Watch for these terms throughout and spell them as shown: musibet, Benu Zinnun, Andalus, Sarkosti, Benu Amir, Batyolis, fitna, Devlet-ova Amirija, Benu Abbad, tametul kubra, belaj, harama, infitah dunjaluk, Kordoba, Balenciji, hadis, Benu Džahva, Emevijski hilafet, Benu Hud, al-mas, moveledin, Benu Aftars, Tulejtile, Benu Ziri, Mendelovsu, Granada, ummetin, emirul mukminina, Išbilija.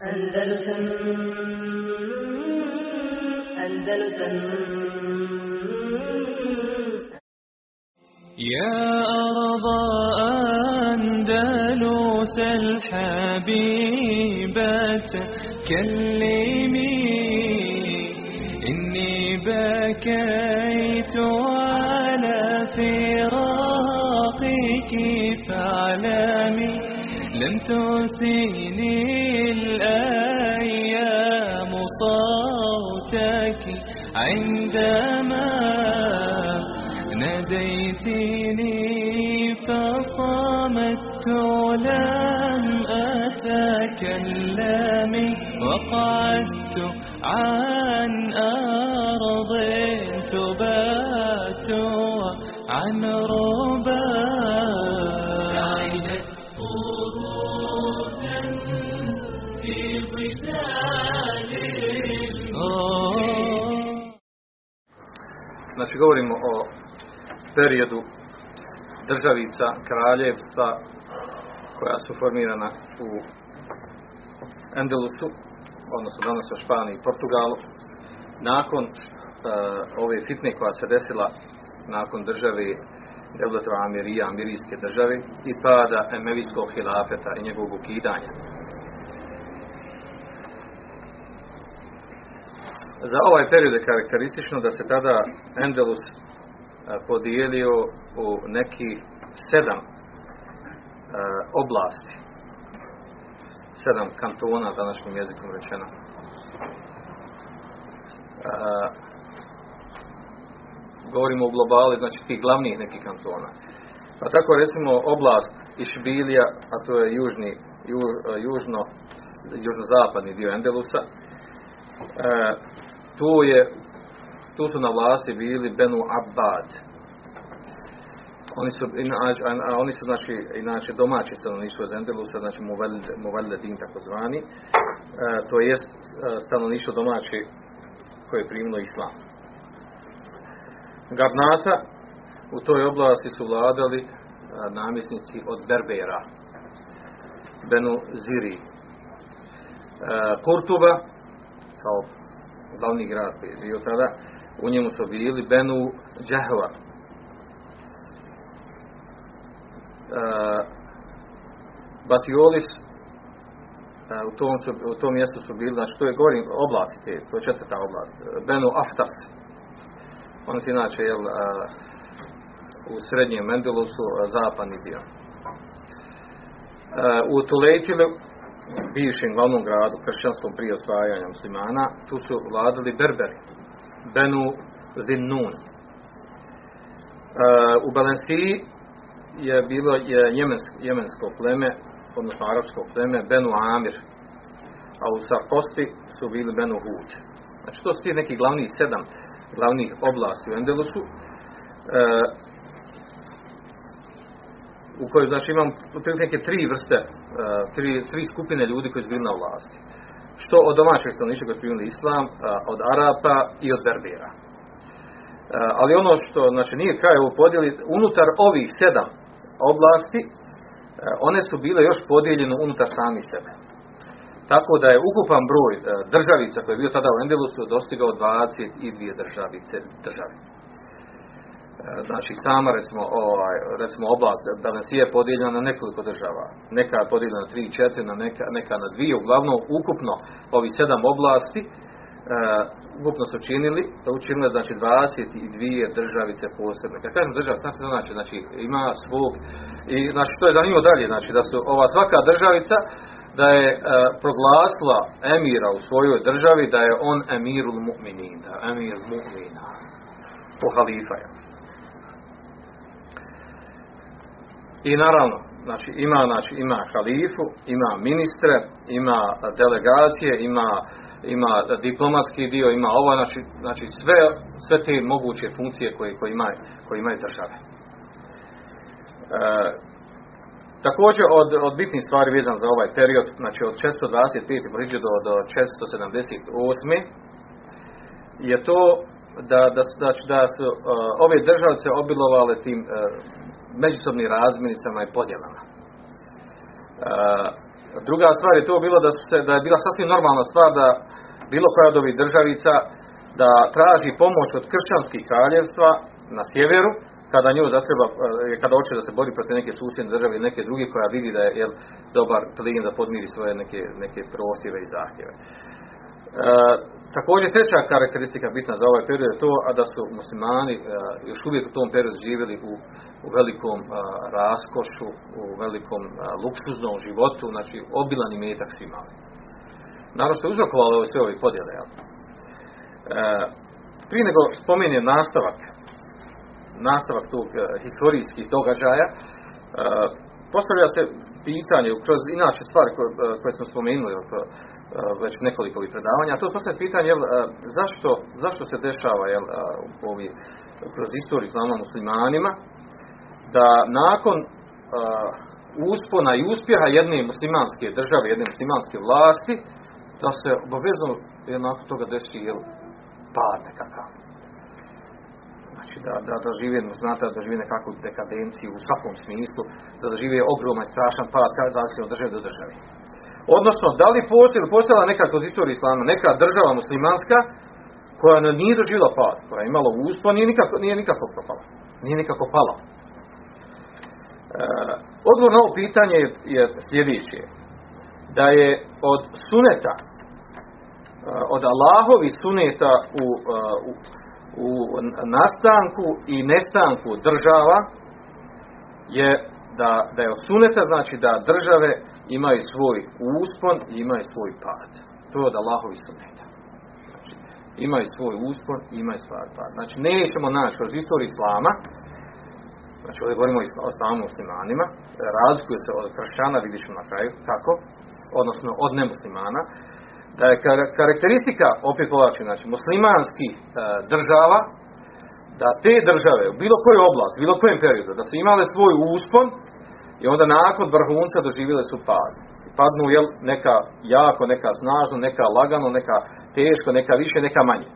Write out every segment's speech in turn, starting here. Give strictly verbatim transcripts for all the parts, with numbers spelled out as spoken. Andalusam Andalusam Ya arda Andalus al-habibat kallimi inni bakaytu ala firaqiki fa'lami lam tusini عندما ناديتني فصمت لم أتكلم وقعدت عن أرض تبات عن ربا Znači, govorimo o periodu državica, kraljevstva koja su formirana u Andalusu, odnosno danas u Španiji i Portugalu, nakon e, ove fitne koja se desila nakon države Devlet-ova Amirija, Amirijske države i pada Emevijskog hilafeta i njegovog ukidanja. Za ovaj period je karakteristično da se tada Andalus podijelio u neki sedam e, oblasti, sedam kantona današnjim jezikom rečeno. E, govorimo o globali, znači tih glavnih nekih kantona. Pa tako recimo oblast Išbilija, a to je južni, ju, južno, južnozapadni dio Andalusa, e, Tu, je, tu su na vlasti bili Benu Abbad. Oni su, inač, a, a oni su znači, inače domaći stanovništvo iz Andalusa, znači moveledin takozvani, e, to jest stanovništvo domaći koje je primilo islam. Granada, u toj oblasti su vladali e, namjesnici od Berbera, Benu Ziri. E, Kordoba, kao glavni grad koji je bio tada, u njemu su bili Benu Džahva. E, Batyolis, e, u, tom, u tom mjestu su bili, znači to je govorim oblasti, to je četvrta oblast, Benu Aftars. Oni su inače jel, a, u srednjem Mendelovsu zapadni dio. E, u Tulejtile, bivšem glavnom gradu, kršćanskom prije osvajanja muslimana, tu su vladali Berberi, Benu Zinnun. E, u Balenciji je bilo je jemensko, jemensko pleme, odnosno arapsko pleme, Benu Amir, a u Sarkosti su bili Benu Hud. Znači to su ti neki glavni sedam glavnih oblasti u Andalusu, e, u kojoj znači imam neke tri vrste, tri, tri skupine ljudi koji su bili na vlasti. Što od domaćeg stanovništva koji su primili islam, od Arapa i od Berbera. Ali ono što znači nije kraj ovo podijeli, unutar ovih sedam oblasti, one su bile još podijeljene unutar sami sebe. Tako da je ukupan broj državica koji je bio tada u Andalusu dostigao dvadeset dva državice države. Znači sama recimo, ovaj, recimo oblast Balenciji je podijeljena na nekoliko država, neka je podijeljena na tri, četiri, neka, neka na dvije, uglavnom ukupno ovi sedam oblasti e, ukupno su činili, učinile znači dvadeset dvije državice posebne. Kad kažem država, sam se to znači, znači ima svog, i znači to je zanimljivo dalje, znači da su ova svaka državica da je e, proglasila emira u svojoj državi, da je on emirul mukminina, emirul mukminina, po halifa je. I naravno, znači ima, znači ima halifu, ima ministre, ima delegacije, ima, ima diplomatski dio, ima ovo, znači, znači sve, sve te moguće funkcije koje, koje, imaju, koje imaju države. E, također od, od bitnih stvari vezan za ovaj period, znači od šesto dvadeset pete priđe do, do šesto sedamdeset osme je to da, da, znači, da su uh, ove države se obilovale tim uh, međusobnim razminicama i podjelama. E, Druga stvar je to bilo da, se, da je bila sasvim normalna stvar da bilo koja od ovih državica da traži pomoć od kršćanskih kraljevstva na sjeveru kada nju zatreba, kada hoće da se bori protiv neke susjedne države ili neke druge koja vidi da je jel, dobar plin da podmiri svoje neke, neke prohtjeve i zahtjeve. E, također treća karakteristika bitna za ovaj period je to da su muslimani e, još uvijek u tom periodu živjeli u, u velikom e, raskošu, u velikom e, luksuznom životu, znači obilan imetak svi imali. Naravno što je uzrokovalo ove sve ove podjele. E, prije nego spomenem nastavak nastavak tog e, historijskih događaja, e, postavlja se pitanje, kroz inače stvari koje, koje smo spomenuli oko, e, već nekoliko predavanja, a to postavlja pitanje jel, e, zašto, zašto se dešava jel, e, ovi, kroz istoriju islama muslimanima, da nakon e, uspona i uspjeha jedne muslimanske države, jedne muslimanske vlasti, da se obavezno nakon toga desi jel, pad nekakav. Znači da, da, da žive, znate, da žive nekakvu dekadenciju u svakom smislu, da, da žive ogroman i strašan pad, zavisno od države do države. Odnosno, da li postoji, postojala neka kroz istoriju islama, neka država muslimanska koja nije doživjela pad, koja je imala uspon, nije nikako, nije nikako propala, nije nikako pala. E, odgovor na ovo pitanje je, je sljedeće, da je od suneta, od Allahovi suneta u, u u nastanku i nestanku država je da, da je od suneta, znači da države imaju svoj uspon i imaju svoj pad. To je od Allahovi suneta. Znači, imaju svoj uspon i imaju svoj pad. Znači, nećemo naći kroz istoriju islama, znači ovdje govorimo o islamu muslimanima, razlikuju se od kršćana, vidjet ćemo na kraju, kako, odnosno od nemuslimana, da je karakteristika, opet povlačim, znači, muslimanskih e, država, da te države, u bilo kojoj oblasti, bilo kojem periodu, da su imale svoj uspon i onda nakon vrhunca doživjele su pad. Padnu, jel, neka jako, neka snažno, neka lagano, neka teško, neka više, neka manje.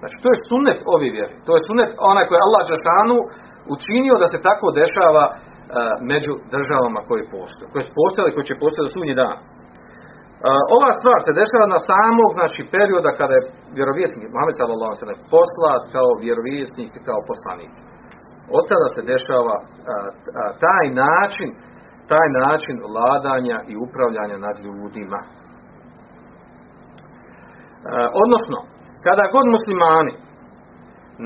Znači, to je sunnet ove vjere. To je sunnet onaj koji je Allah dželešanu učinio da se tako dešava e, među državama koje postoje, koje su postojale, koje će postojati do sudnjeg dana. Ova stvar se dešava na samog, znači, perioda kada je vjerovjesnik Muhammed sallallahu alejhi ve sellem poslat kao vjerovjesnik i kao poslanik. Od tada se dešava taj način, taj način vladanja i upravljanja nad ljudima. Odnosno, kada god muslimani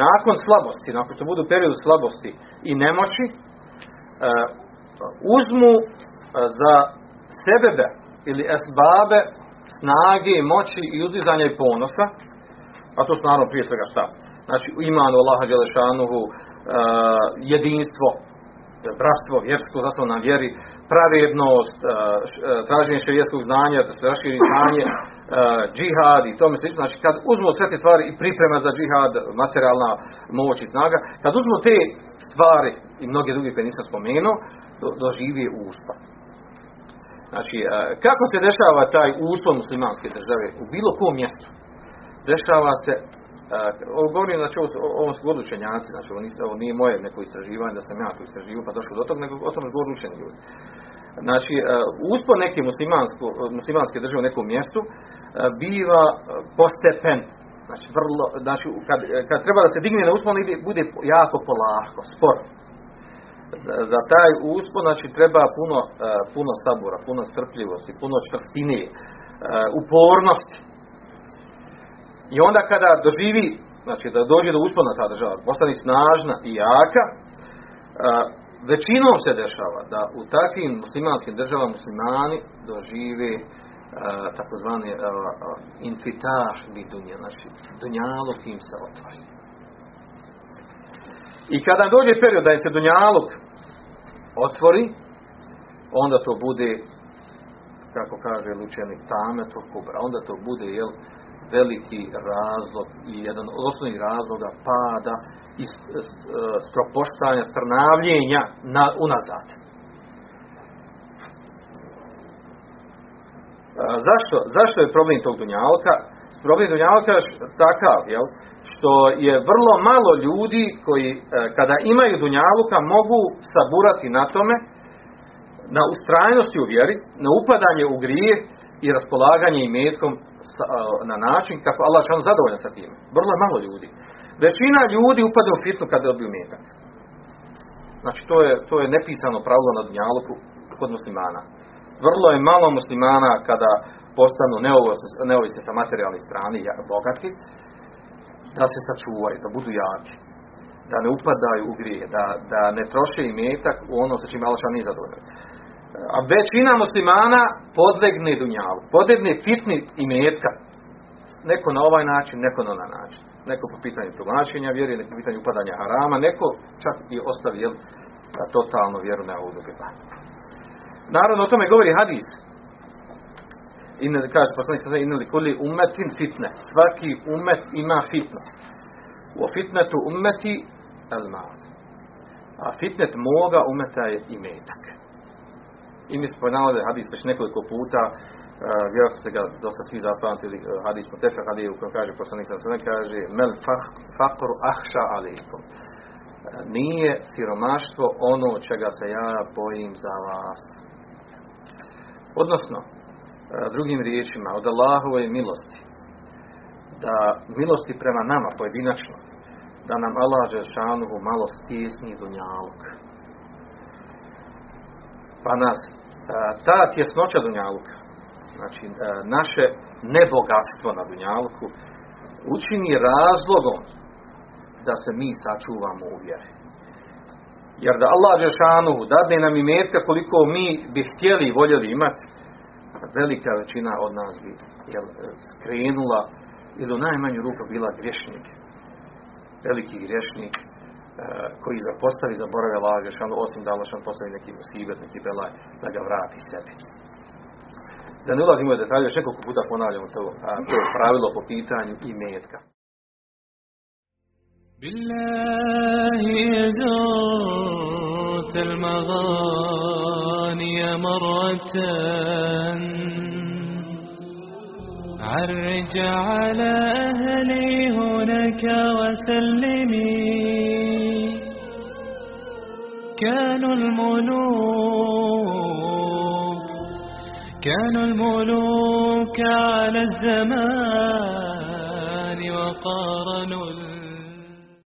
nakon slabosti, nakon što budu periodu slabosti i nemoći, uzmu za sebebe ili esbabe snage, moći i uzdizanja i ponosa, a to su naravno prije svega šta? Znači, iman Allaha dželešanuhu, e, jedinstvo, bratstvo, vjersko, zato nam vjeri, pravednost, e, traženje šerijatskog znanja, da se raširi znanje, e, džihad i tome slično. Znači, kad uzmu sve te stvari i priprema za džihad, materijalna moć i snaga, kad uzmu te stvari i mnoge druge koje nisam spomenuo, do, doživi uspon. Znači, kako se dešava taj uspon muslimanske države u bilo kom mjestu? Dešava se, govorim, znači, ovo su govorili učenjaci, znači, ovo nije, ovo nije moje neko istraživanje, da sam ja to istraživao pa došao do toga, nego o tom su govorili učeni ljudi. Znači, uspon neke muslimanske države u nekom mjestu biva postepen. Znači, vrlo, znači kad, kad treba da se digne na uspon, bude jako polako, sporo. Za taj uspon, znači, treba puno, uh, puno sabora, puno strpljivosti, puno čvrstine, uh, upornosti. I onda kada doživi, znači da dođe do uspona ta država, postane snažna i jaka, uh, većinom se dešava da u takvim muslimanskim državama muslimani dožive uh, takozvani uh, infitah dunjaluk, znači dunjaluk im se otvori. I kada dođe period da im se dunjaluk otvori, onda to bude, kako kaže učeni, tametul kubra, onda to bude, jel, veliki razlog i jedan od osnovnih razloga pada i stropoštanja, strnavljenja na, unazad. E, zašto? Zašto je problem tog dunjaluka? Problem dunjaluka je takav, jel, što je vrlo malo ljudi koji, kada imaju dunjaluka, mogu saburati na tome na ustrajnosti u vjeri, na upadanje u grijeh i raspolaganje imetkom na način kako Allah je zadovoljan sa time. Vrlo malo ljudi. Većina ljudi upadne u fitnu kada dobiju imetak. Znači to je, to je nepisano pravilo na dunjaluku kod muslimana. Vrlo je malo muslimana kada postanu neovisni sa materijalne strane i bogati, da se sačuvaju, da budu jaki, da ne upadaju u grije, da, da ne troše imetak u ono sa čim Allah nije zadovoljan. A većina muslimana podlegne dunjalu, podlegne fitni imetka. Neko na ovaj način, neko na onaj način. Neko po pitanju tumačenja vjeri, neko po pitanju upadanja harama, neko čak i ostavi totalno vjeru na ovu dobi. Naravno, o tome govori hadis. Inna, kaže poslanik sallallahu alejhi ve sellem, inna li kulli ummetin fitne. Svaki ummet ima fitne. Wa fitnetu ummeti al-mas. A fitnet moga ummeta je imetak. I mi spomenuli hadis već nekoliko puta, vjerojatno ste ga dosta svi zapamtili, hadis mutefek alejhi, u kojem kaže poslanik sallallahu alejhi ve sellem, kaže mel faqru ahša alejkum. Nije siromaštvo ono čega se ja bojim za vas. Odnosno, drugim riječima, od Allahove milosti, da milosti prema nama pojedinačno, da nam Allah dželšanuhu malo stjesni dunjaluk. Pa nas ta tjesnoća dunjaluka, znači naše nebogatstvo na dunjaluku, učini razlogom da se mi sačuvamo u vjeri. Jer da Allah dželšanuhu dadne nam imetka koliko mi bi htjeli i voljeli imati, velika većina od nas bi jel, skrenula ili u najmanju ruku bila grešnik. Veliki grešnik e, koji zapostavi, zaborave lažeš, osim da lažeš, postavi neki musibet, neki belaj, da ga vrati sebi. Da ne ulazimo u detalje, još nekoliko puta ponavljamo to, a, to je pravilo po pitanju imetka. Billahi yazut al-maghaniya maratan عرج على أهلي هناك وسلمي كانوا الملوك كانوا الملوك على الزمان وقارنوا